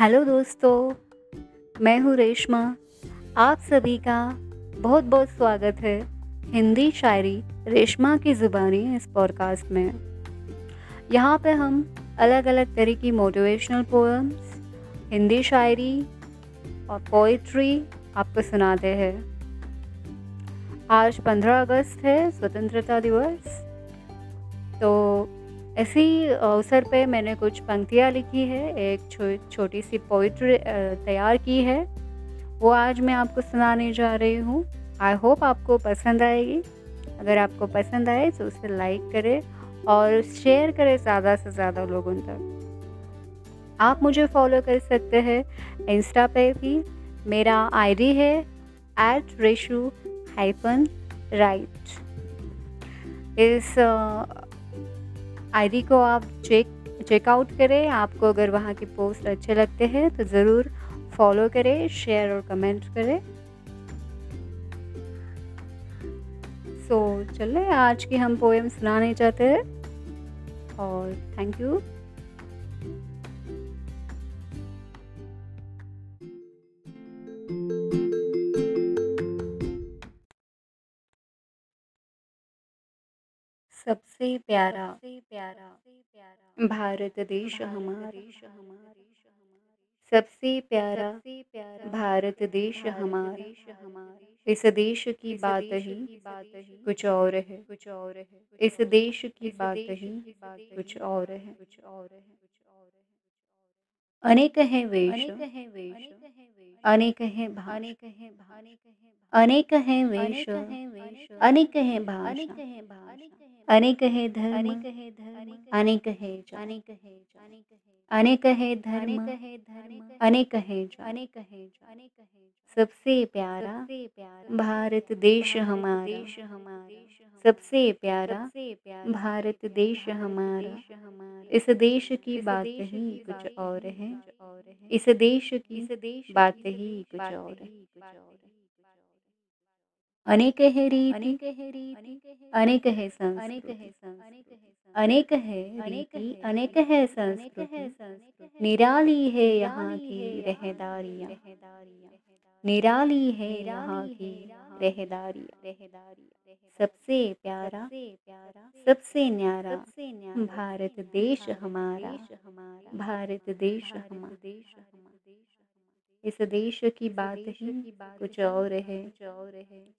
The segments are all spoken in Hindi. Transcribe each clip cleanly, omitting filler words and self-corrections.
हेलो दोस्तों, मैं हूँ रेशमा। आप सभी का बहुत बहुत स्वागत है हिंदी शायरी रेशमा की ज़ुबानी इस पॉडकास्ट में। यहाँ पे हम अलग अलग तरह की मोटिवेशनल पोएम्स, हिंदी शायरी और पोइट्री आपको सुनाते हैं। आज 15 अगस्त है, स्वतंत्रता दिवस, तो इसी अवसर पे मैंने कुछ पंक्तियाँ लिखी है, एक छोटी सी पोइट्री तैयार की है, वो आज मैं आपको सुनाने जा रही हूँ। आई होप आपको पसंद आएगी। अगर आपको पसंद आए तो उसे लाइक करें और शेयर करें ज़्यादा से ज़्यादा लोगों तक। आप मुझे फॉलो कर सकते हैं इंस्टा पे भी। मेरा आईडी है @reshu_right। इस आईडी को आप चेकआउट करें। आपको अगर वहाँ के पोस्ट अच्छे लगते हैं तो ज़रूर फॉलो करें, शेयर और कमेंट करें। सो चले आज की हम पोएम सुनाने चाहते हैं और थैंक यू। सबसे प्यारा भारत देश हमारा, सबसे प्यारा भारत देश हमारा। इस देश की बात ही कुछ और है, इस देश की बात ही कुछ और है। अनेक है वेश, अनेक है भाने, अनेक है वेश, अनेक है भाषा, अनेक है धर्म, अनेक है जात, अनेक है धर्म, अनेक है जात। सबसे प्यारा भारत देश हमारा, सबसे प्यारा भारत देश हमारा। इस देश की बात ही कुछ और है, इस देश की बात ही कुछ और है। अनेक है रीति, अनेक है संस्कृति, अनेक है रीति, अनेक है संस्कृति। निराली है यहाँ की रहदारियाँ, निराली है यहाँ की रहदारियाँ। सबसे प्यारा सबसे न्यारा भारत देश हमारा, भारत देश हमारा। इस देश की बात ही कुछ और है,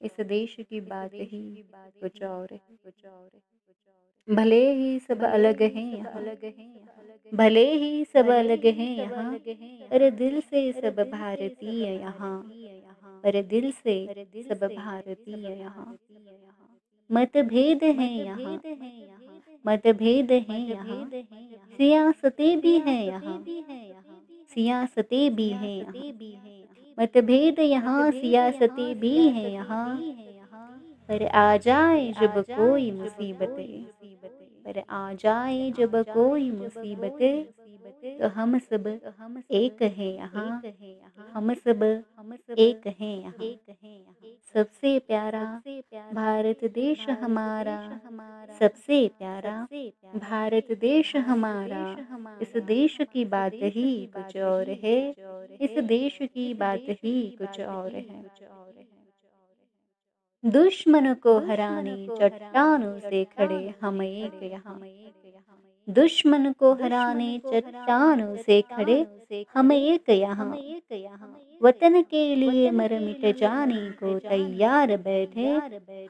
इस देश की बात ही कुछ और है। भले ही सब अलग हैं, भले ही सब अलग हैं यहाँ, पर दिल से सब भारतीय यहाँ, पर दिल से सब भारतीय यहाँ। मतभेद हैं यहाँ, मतभेद हैं यहाँ, सियासतें भी हैं यहाँ, सियासतें भी हैं। मतभेद यहाँ, सियासतें भी हैं यहाँ, पर आ जाए जब कोई मुसीबतें, पर आ जाए जब कोई मुसीबतें, तो हम सब एक हैं यहाँ, हम सब एक हैं यहाँ। सबसे प्यारा भारत देश हमारा, सबसे प्यारा भारत देश हमारा। इस देश की बात ही कुछ और है, इस देश की बात ही कुछ और है। दुश्मन को हराने चट्टानों से खड़े हम एक यहाँ, दुश्मन को हराने चट्टानों से खड़े हम एक यहाँ। वतन के लिए मर मिट जाने को तैयार बैठे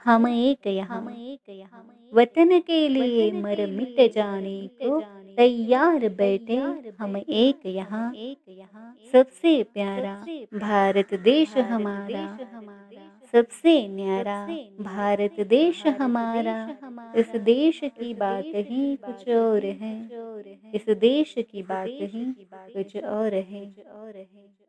हम एक यहाँ, वतन के लिए मर मिट जाने को तैयार बैठे हम एक यहाँ। सबसे प्यारा भारत देश हमारा, सबसे न्यारा भारत देश हमारा। इस देश की बात ही कुछ और है, इस देश की बात ही कुछ और है।